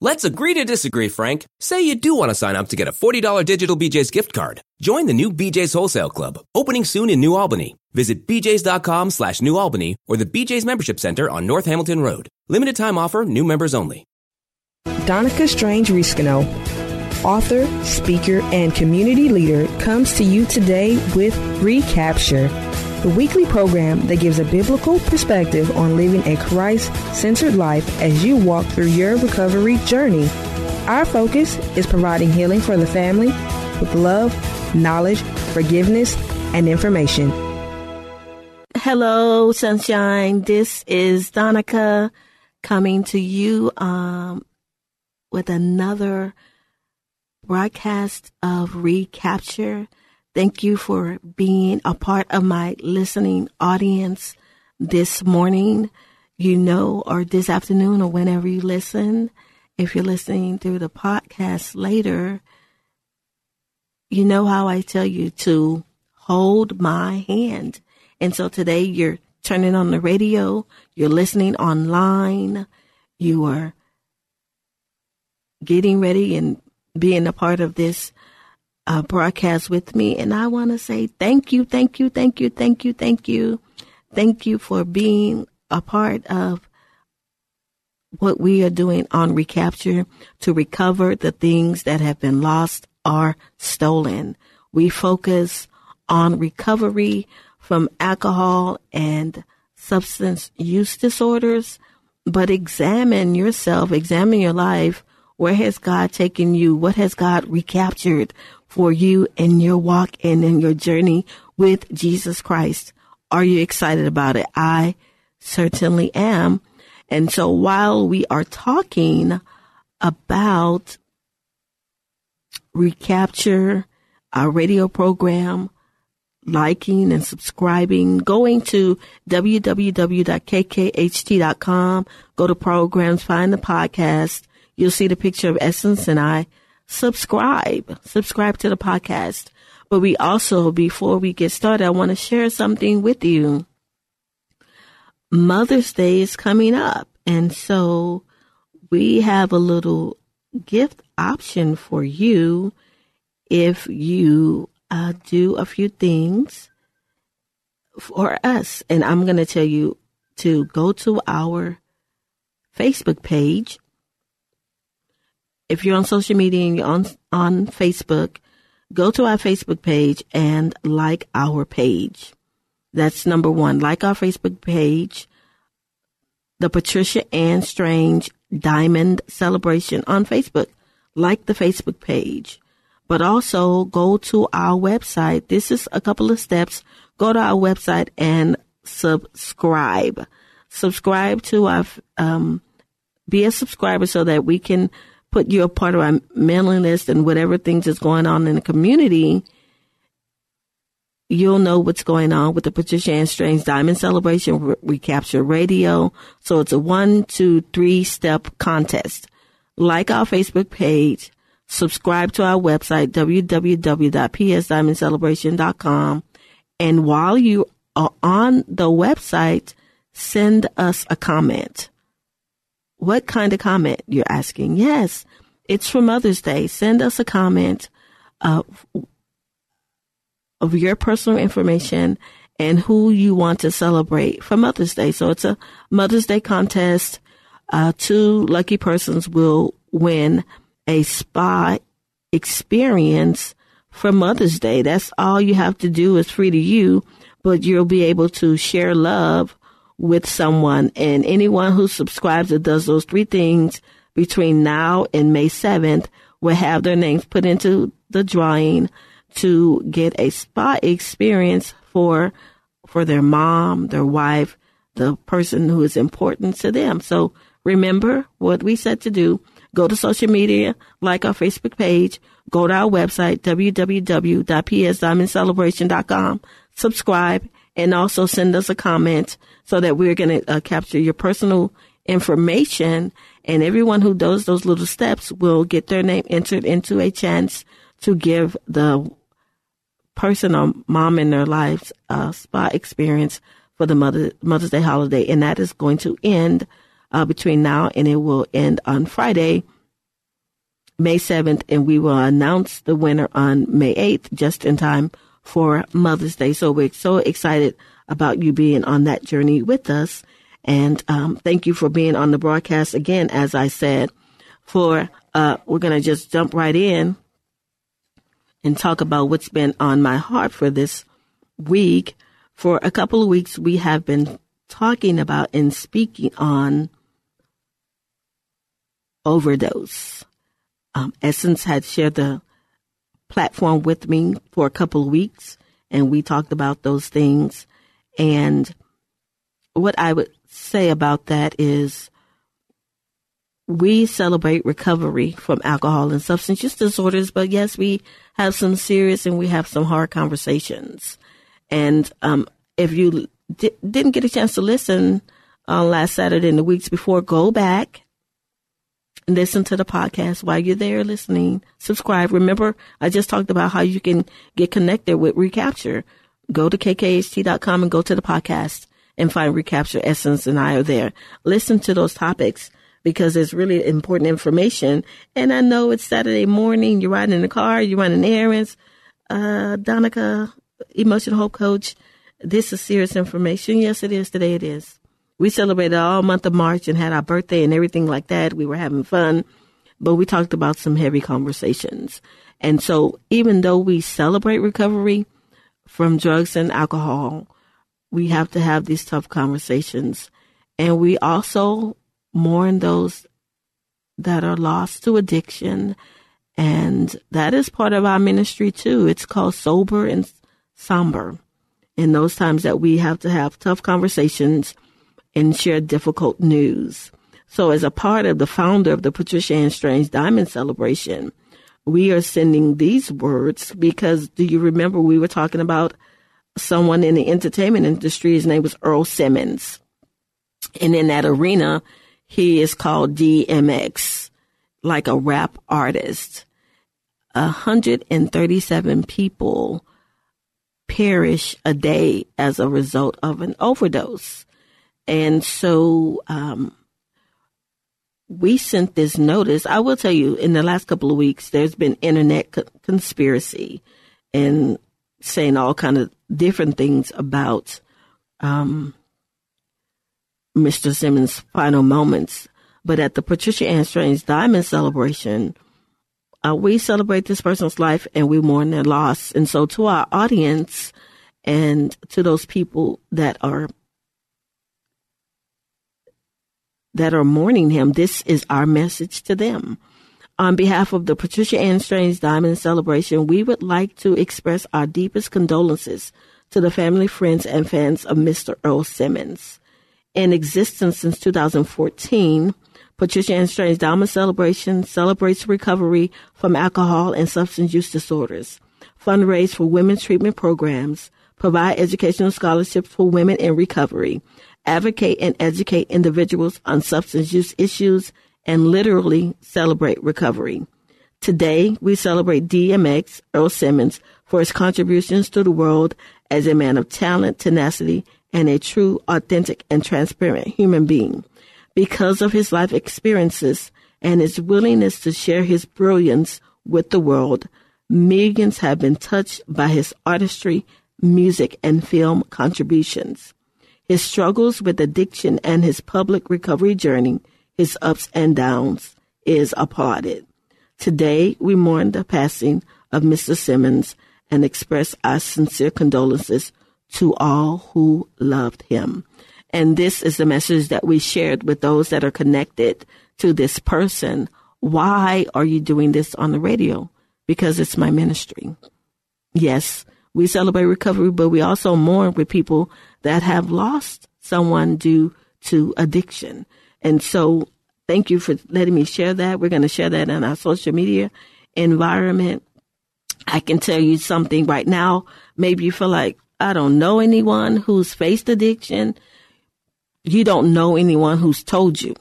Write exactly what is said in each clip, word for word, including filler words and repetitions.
Let's agree to disagree, Frank. Say you do want to sign up to get a forty dollars digital B J's gift card. Join the new B J's Wholesale Club, opening soon in New Albany. Visit bjs.com slash New Albany or the B J's Membership Center on North Hamilton Road. Limited time offer, new members only. Donica Strange-Riscano, author, speaker, and community leader, comes to you today with Recapture, the weekly program that gives a biblical perspective on living a Christ-centered life as you walk through your recovery journey. Our focus is providing healing for the family with love, knowledge, forgiveness, and information. Hello, Sunshine. This is Donica coming to you um, with another broadcast of Recapture. Thank you for being a part of my listening audience this morning, you know, or this afternoon or whenever you listen. If you're listening through the podcast later, you know how I tell you to hold my hand. And so today you're turning on the radio, you're listening online, you are getting ready and being a part of this Uh, broadcast with me, and I want to say thank you, thank you, thank you, thank you, thank you, thank you for being a part of what we are doing on Recapture to recover the things that have been lost or stolen. We focus on recovery from alcohol and substance use disorders, but examine yourself, examine your life. Where has God taken you? What has God recaptured for you in your walk and in your journey with Jesus Christ? Are you excited about it? I certainly am. And so while we are talking about Recapture, our radio program, liking and subscribing, going to w w w dot k k h t dot com, go to programs, find the podcast. You'll see the picture of Essence and I. Subscribe. Subscribe to the podcast. But we also, before we get started, I want to share something with you. Mother's Day is coming up. And so we have a little gift option for you if you uh, do a few things for us. And I'm going to tell you to go to our Facebook page. If you're on social media and you're on, on Facebook, go to our Facebook page and like our page. That's number one. Like our Facebook page, the Patricia Ann Strange Diamond Celebration on Facebook. Like the Facebook page. But also go to our website. This is a couple of steps. Go to our website and subscribe. Subscribe to our, um, be a subscriber so that we can put you a part of our mailing list and whatever things is going on in the community. You'll know what's going on with the Patricia Ann Strange Diamond Celebration Re- Recapture Radio. So it's a one, two, three step contest. Like our Facebook page, subscribe to our website, w w w dot p s diamond celebration dot com. And while you are on the website, send us a comment. What kind of comment you're asking? Yes, it's for Mother's Day. Send us a comment uh, of your personal information and who you want to celebrate for Mother's Day. So it's a Mother's Day contest. Uh, two lucky persons will win a spa experience for Mother's Day. That's all you have to do. It's free to you, but you'll be able to share love with someone, and anyone who subscribes or does those three things between now and May seventh will have their names put into the drawing to get a spa experience for for their mom, their wife, the person who is important to them. So remember what we said to do. Go to social media, like our Facebook page, go to our website, w w w dot p s diamond celebration dot com, subscribe, and also send us a comment so that we're going to uh, capture your personal information, and everyone who does those little steps will get their name entered into a chance to give the person or mom in their lives a spa experience for the Mother, Mother's Day holiday. And that is going to end uh, between now and it will end on Friday, May seventh, and we will announce the winner on May eighth, just in time for Mother's Day. So we're so excited about you being on that journey with us. And um, thank you for being on the broadcast again, as I said. For uh, we're going to just jump right in and talk about what's been on my heart for this week. For a couple of weeks, we have been talking about and speaking on overdose. Um, Essence had shared the platform with me for a couple of weeks, and we talked about those things. And what I would say about that is we celebrate recovery from alcohol and substance use disorders, but yes, we have some serious and we have some hard conversations. And um, if you di- didn't get a chance to listen uh, last Saturday and the weeks before, go back and listen to the podcast while you're there listening. Subscribe. Remember, I just talked about how you can get connected with Recapture. Go to K K H T dot com and go to the podcast and find Recapture. Essence and I are there. Listen to those topics because it's really important information. And I know it's Saturday morning. You're riding in the car. You're running errands. Uh, Donica, Emotional Hope Coach, this is serious information. Yes, it is. Today it is. We celebrated all month of March and had our birthday and everything like that. We were having fun, but we talked about some heavy conversations. And so even though we celebrate recovery from drugs and alcohol, we have to have these tough conversations. And we also mourn those that are lost to addiction. And that is part of our ministry, too. It's called Sober and Somber. In those times that we have to have tough conversations and share difficult news. So as a part of the founder of the Patricia Ann Strange Diamond Celebration, we are sending these words because, do you remember we were talking about someone in the entertainment industry? His name was Earl Simmons. And in that arena, he is called D M X, like a rap artist. one hundred thirty-seven people perish a day as a result of an overdose. And so um, we sent this notice. I will tell you, in the last couple of weeks, there's been internet co- conspiracy and saying all kind of different things about um, Mister Simmons' final moments. But at the Patricia Ann Strange Diamond Celebration, uh, we celebrate this person's life and we mourn their loss. And so to our audience and to those people that are that are mourning him, this is our message to them. On behalf of the Patricia Ann Strange Diamond Celebration, we would like to express our deepest condolences to the family, friends, and fans of Mister Earl Simmons. In existence since two thousand fourteen, Patricia Ann Strange Diamond Celebration celebrates recovery from alcohol and substance use disorders, fundraise for women's treatment programs, provide educational scholarships for women in recovery, advocate and educate individuals on substance use issues, and literally celebrate recovery. Today, we celebrate D M X, Earl Simmons, for his contributions to the world as a man of talent, tenacity, and a true, authentic, and transparent human being. Because of his life experiences and his willingness to share his brilliance with the world, millions have been touched by his artistry, music, and film contributions. His struggles with addiction and his public recovery journey, his ups and downs, is applauded. Today, we mourn the passing of Mister Simmons and express our sincere condolences to all who loved him. And this is the message that we shared with those that are connected to this person. Why are you doing this on the radio? Because it's my ministry. Yes, we celebrate recovery, but we also mourn with people that have lost someone due to addiction. And so thank you for letting me share that. We're going to share that in our social media environment. I can tell you something right now. Maybe you feel like, I don't know anyone who's faced addiction. you don't know anyone who's told you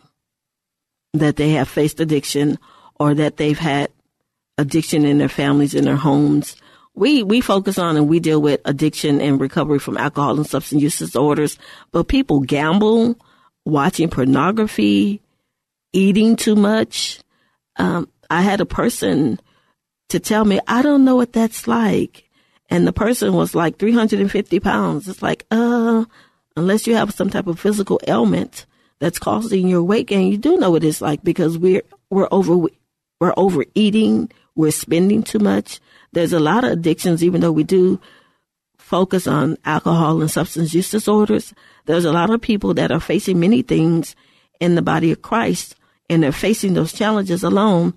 that they have faced addiction or that they've had addiction in their families, in their homes. We we focus on and we deal with addiction and recovery from alcohol and substance use disorders. But people gamble, watching pornography, eating too much. Um, I had a person to tell me, I don't know what that's like. And the person was like three hundred fifty pounds. It's like, uh, unless you have some type of physical ailment that's causing your weight gain, you do know what it's like because we're we're over we're overeating, we're spending too much. There's a lot of addictions, even though we do focus on alcohol and substance use disorders. There's a lot of people that are facing many things in the body of Christ, and they're facing those challenges alone.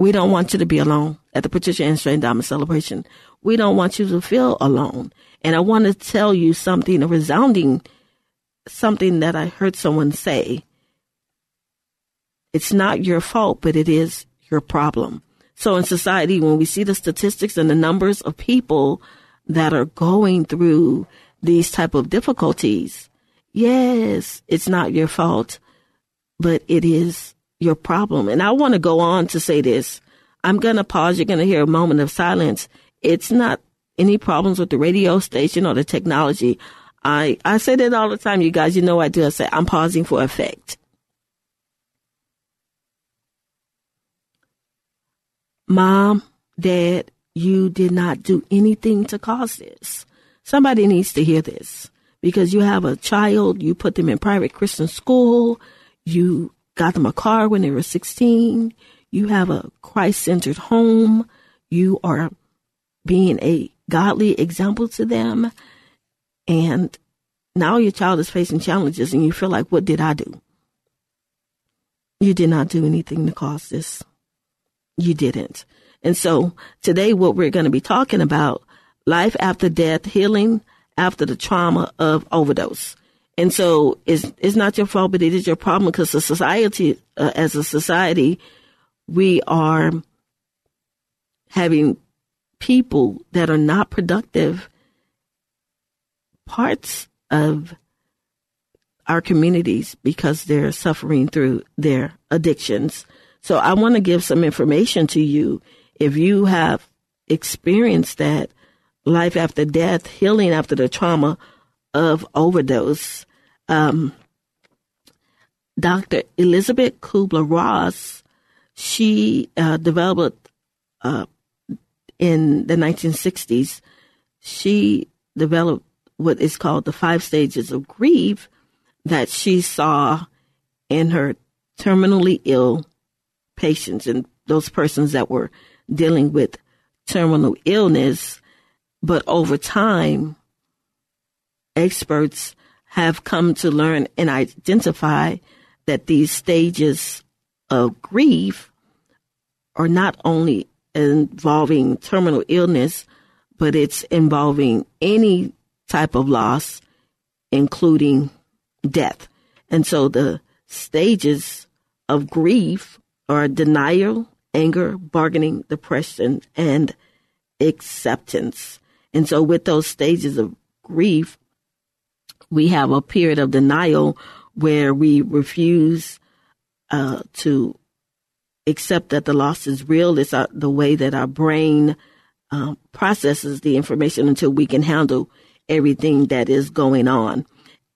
We don't want you to be alone at the Patricia Ann Strange Diamond Celebration. We don't want you to feel alone. And I want to tell you something, a resounding something that I heard someone say. It's not your fault, but it is your problem. So in society, when we see the statistics and the numbers of people that are going through these type of difficulties, yes, it's not your fault, but it is your problem. And I want to go on to say this. I'm going to pause. You're going to hear a moment of silence. It's not any problems with the radio station or the technology. I, I say that all the time, you guys. You know I do. I say I'm pausing for effect. Mom, Dad, you did not do anything to cause this. Somebody needs to hear this because you have a child. You put them in private Christian school. You got them a car when they were sixteen. You have a Christ-centered home. You are being a godly example to them. And now your child is facing challenges and you feel like, what did I do? You did not do anything to cause this. You didn't. And so today what we're going to be talking about, life after death, healing after the trauma of overdose. And so it's, it's not your fault, but it is your problem because the society, uh, as a society, we are having people that are not productive parts of our communities because they're suffering through their addictions. So I want to give some information to you. If you have experienced that life after death, healing after the trauma of overdose, um, Doctor Elizabeth Kubler-Ross, she uh, developed uh, in the nineteen sixties, she developed what is called the five stages of grief that she saw in her terminally ill patients and those persons that were dealing with terminal illness. But over time, experts have come to learn and identify that these stages of grief are not only involving terminal illness, but it's involving any type of loss, including death. And so the stages of grief are denial, anger, bargaining, depression, and acceptance. And so with those stages of grief, we have a period of denial where we refuse uh, to accept that the loss is real. It's our, the way that our brain uh, processes the information until we can handle everything that is going on.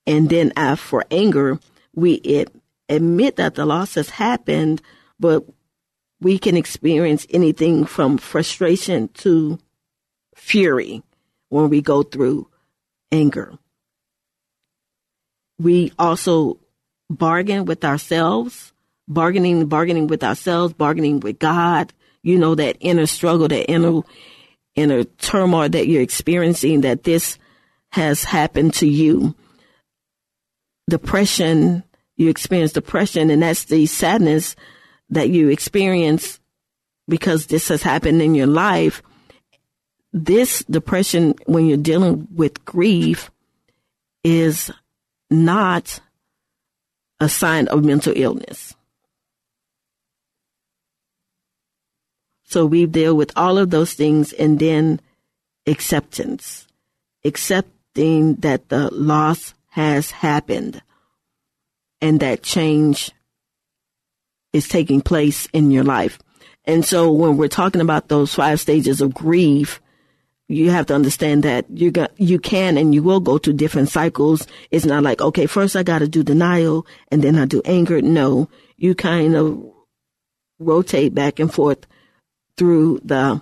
And then uh, for anger, we it, admit that the loss has happened, but we can experience anything from frustration to fury when we go through anger. We also bargain with ourselves, bargaining, bargaining with ourselves, bargaining with God. You know, that inner struggle, that inner, inner turmoil that you're experiencing, that this has happened to you. Depression, you experience depression, and that's the sadness that you experience because this has happened in your life. This depression, when you're dealing with grief, is not a sign of mental illness. So we deal with all of those things, and then acceptance, accepting that the loss has happened. and that change is taking place in your life. And so when we're talking about those five stages of grief, you have to understand that you got, you can and you will go through different cycles. It's not like, okay, first I got to do denial and then I do anger. No, you kind of rotate back and forth through the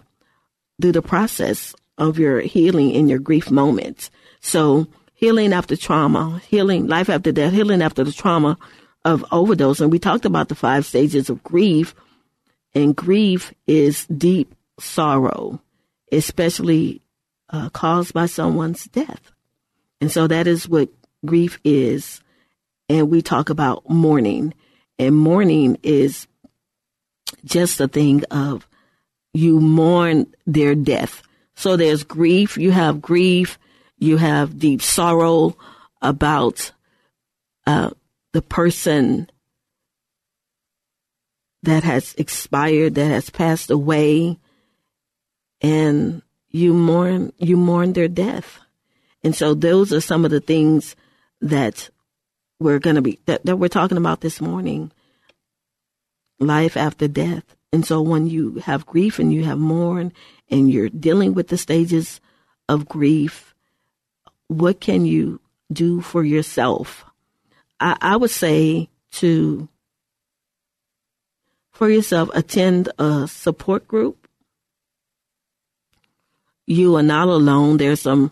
through the process of your healing in your grief moments. So healing after trauma, healing life after death, healing after the trauma of overdose. And we talked about the five stages of grief, and grief is deep sorrow, especially uh, caused by someone's death. And so that is what grief is. And we talk about mourning, and mourning is just a thing of you mourn their death. So there's grief. You have grief. You have deep sorrow about uh, the person that has expired, that has passed away, and you mourn, you mourn their death. And so those are some of the things that we're going to be, that, that we're talking about this morning. Life after death. And so when you have grief and you have mourn and you're dealing with the stages of grief, what can you do for yourself? I, I would say to, for yourself, attend a support group. You are not alone. There's some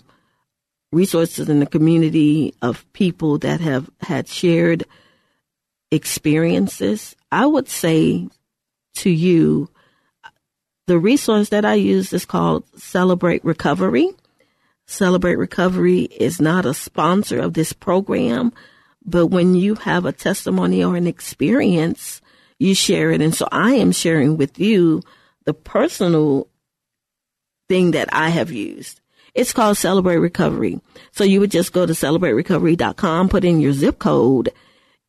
resources in the community of people that have had shared experiences. I would say to you, the resource that I use is called Celebrate Recovery. Celebrate Recovery is not a sponsor of this program, but when you have a testimony or an experience, you share it. And so I am sharing with you the personal thing that I have used. It's called Celebrate Recovery. So you would just go to celebrate recovery dot com, put in your zip code,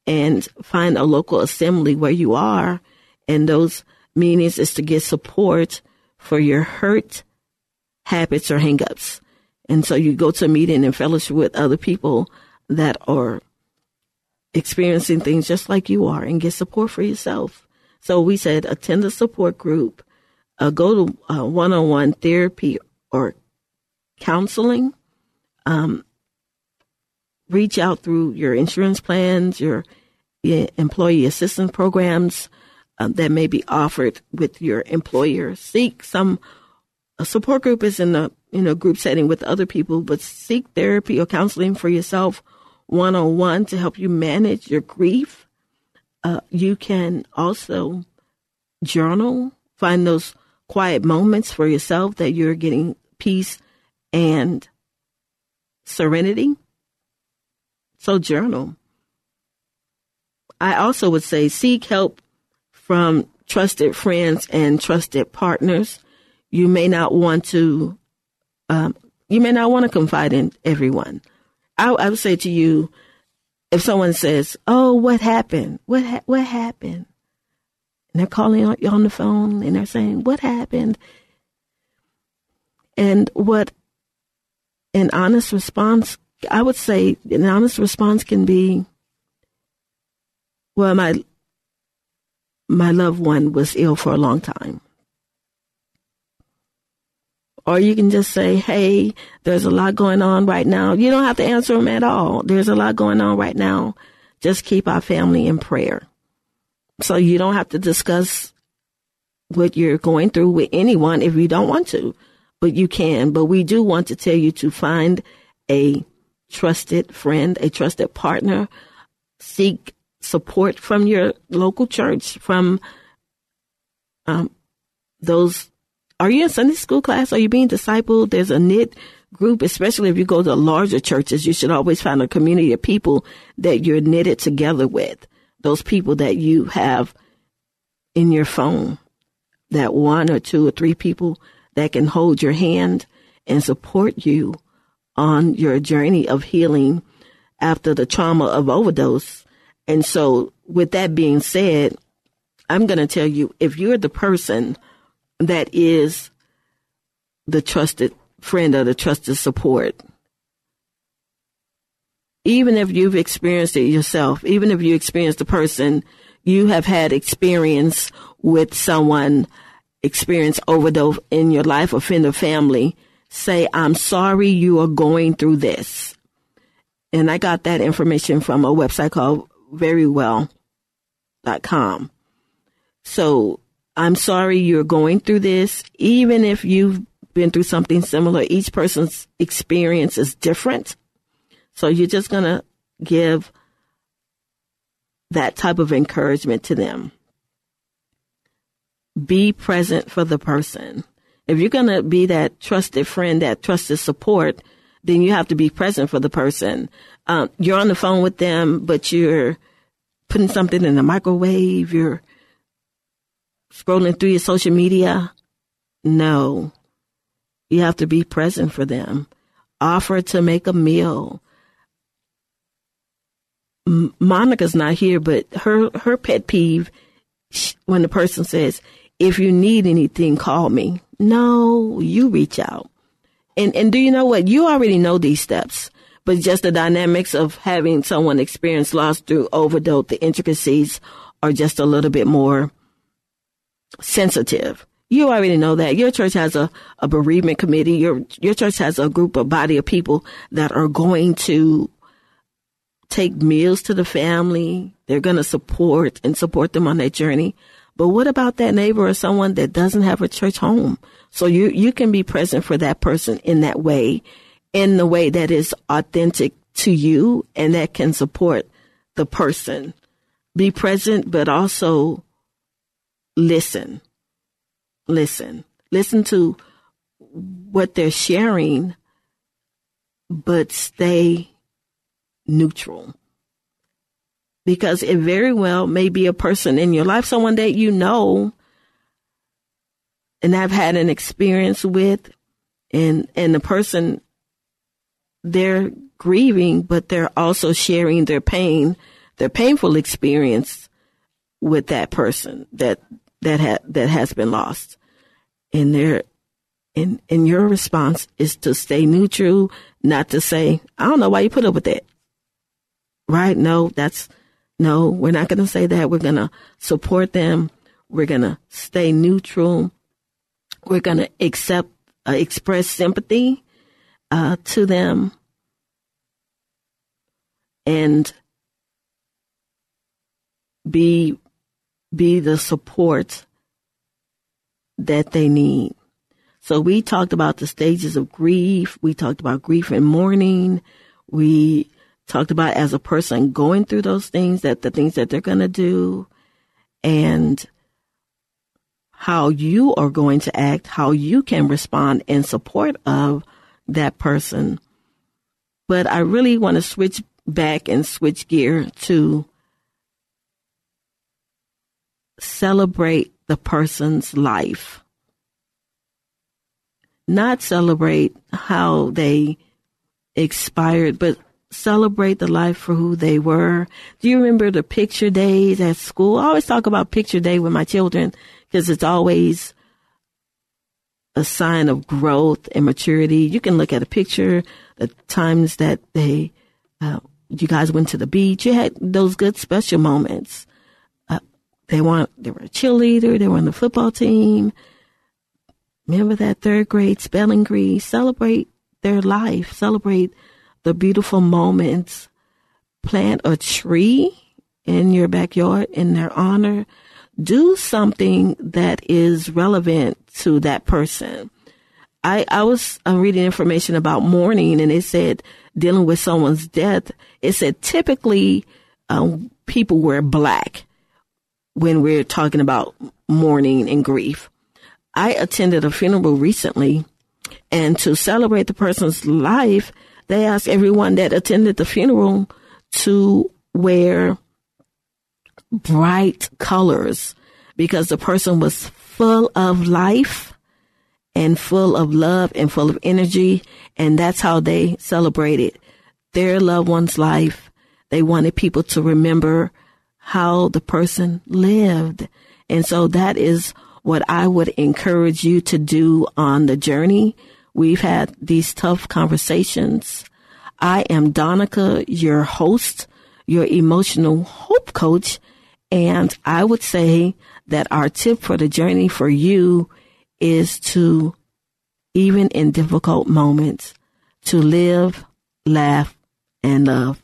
and find a local assembly where you are. And those meetings is to get support for your hurt, habits, or hangups. And so you go to a meeting and fellowship with other people that are experiencing things just like you are, and get support for yourself. So we said attend a support group, uh, go to uh, one-on-one therapy or counseling, um, reach out through your insurance plans, your, your employee assistance programs uh, that may be offered with your employer. Seek some a support group is in a in a group setting with other people, but seek therapy or counseling for yourself one-on-one to help you manage your grief. Uh, you can also journal, find those quiet moments for yourself that you're getting peace and serenity. So journal. I also would say seek help from trusted friends and trusted partners. You may not want to, um, you may not want to confide in everyone. I, I would say to you, if someone says, "Oh, what happened? What ha- what happened?" and they're calling on you on the phone and they're saying, "What happened?" and what an honest response, I would say, an honest response can be, "Well, my my loved one was ill for a long time." Or you can just say, "Hey, there's a lot going on right now." You don't have to answer them at all. There's a lot going on right now. Just keep our family in prayer. So you don't have to discuss what you're going through with anyone if you don't want to, but you can. But we do want to tell you to find a trusted friend, a trusted partner. Seek support from your local church, from um, those. Are you in Sunday school class? Are you being discipled? There's a knit group, especially if you go to larger churches. You should always find a community of people that you're knitted together with, those people that you have in your phone, that one or two or three people that can hold your hand and support you on your journey of healing after the trauma of overdose. And so with that being said, I'm going to tell you, if you're the person that is the trusted friend or the trusted support, even if you've experienced it yourself, even if you experienced the person, you have had experience with someone, experience overdose in your life, or friend or family. Say, I'm sorry you are going through this. And I got that information from a website called very well dot com. So I'm sorry you're going through this. Even if you've been through something similar, each person's experience is different. So you're just going to give that type of encouragement to them. Be present for the person. If you're going to be that trusted friend, that trusted support, then you have to be present for the person. Um, you're on the phone with them, but you're putting something in the microwave. You're scrolling through your social media. No, you have to be present for them. Offer to make a meal. M- Monica's not here, but her, her pet peeve, she, when the person says, if you need anything, call me. No, you reach out. And and do you know what? You already know these steps, but just the dynamics of having someone experience loss through overdose, the intricacies are just a little bit more sensitive. You already know that. Your church has a, a bereavement committee. Your your church has a group, a body of people that are going to take meals to the family. They're going to support and support them on their journey. But what about that neighbor or someone that doesn't have a church home? So you, you can be present for that person in that way, in the way that is authentic to you and that can support the person. Be present, but also listen. Listen. Listen to what they're sharing, but stay neutral. Because it very well may be a person in your life, someone that you know and have had an experience with, and and the person, they're grieving, but they're also sharing their pain, their painful experience with that person that that ha- that has been lost. And they're and and your response is to stay neutral, not to say, I don't know why you put up with that. Right? No, that's No, we're not going to say that. We're going to support them. We're going to stay neutral. We're going to accept, uh, express sympathy uh, to them. And be, be the support that they need. So we talked about the stages of grief. We talked about grief and mourning. We talked about as a person going through those things, that the things that they're going to do and how you are going to act, how you can respond in support of that person. But I really want to switch back and switch gear to celebrate the person's life. Not celebrate how they expired, but celebrate the life for who they were. Do you remember the picture days at school? I always talk about picture day with my children because it's always a sign of growth and maturity. You can look at a picture, the times that they, uh, you guys went to the beach. You had those good special moments. Uh, they want, they were a cheerleader. They were on the football team. Remember that third grade spelling bee? Celebrate their life. Celebrate the beautiful moments. Plant a tree in your backyard in their honor. Do something that is relevant to that person. I, I was I'm reading information about mourning, and it said dealing with someone's death. It said typically um, people wear black when we're talking about mourning and grief. I attended a funeral recently, and to celebrate the person's life, they asked everyone that attended the funeral to wear bright colors because the person was full of life and full of love and full of energy. And that's how they celebrated their loved one's life. They wanted people to remember how the person lived. And so that is what I would encourage you to do on the journey. We've had these tough conversations. I am Donica, your host, your emotional hope coach, and I would say that our tip for the journey for you is to, even in difficult moments, to live, laugh, and love.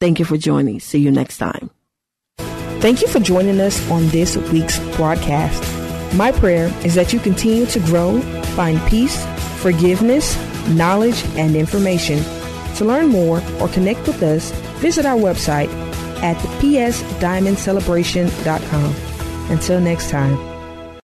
Thank you for joining. See you next time. Thank you for joining us on this week's broadcast. My prayer is that you continue to grow, find peace, forgiveness, knowledge, and information. To learn more or connect with us, visit our website at the p s diamond celebration dot com. Until next time.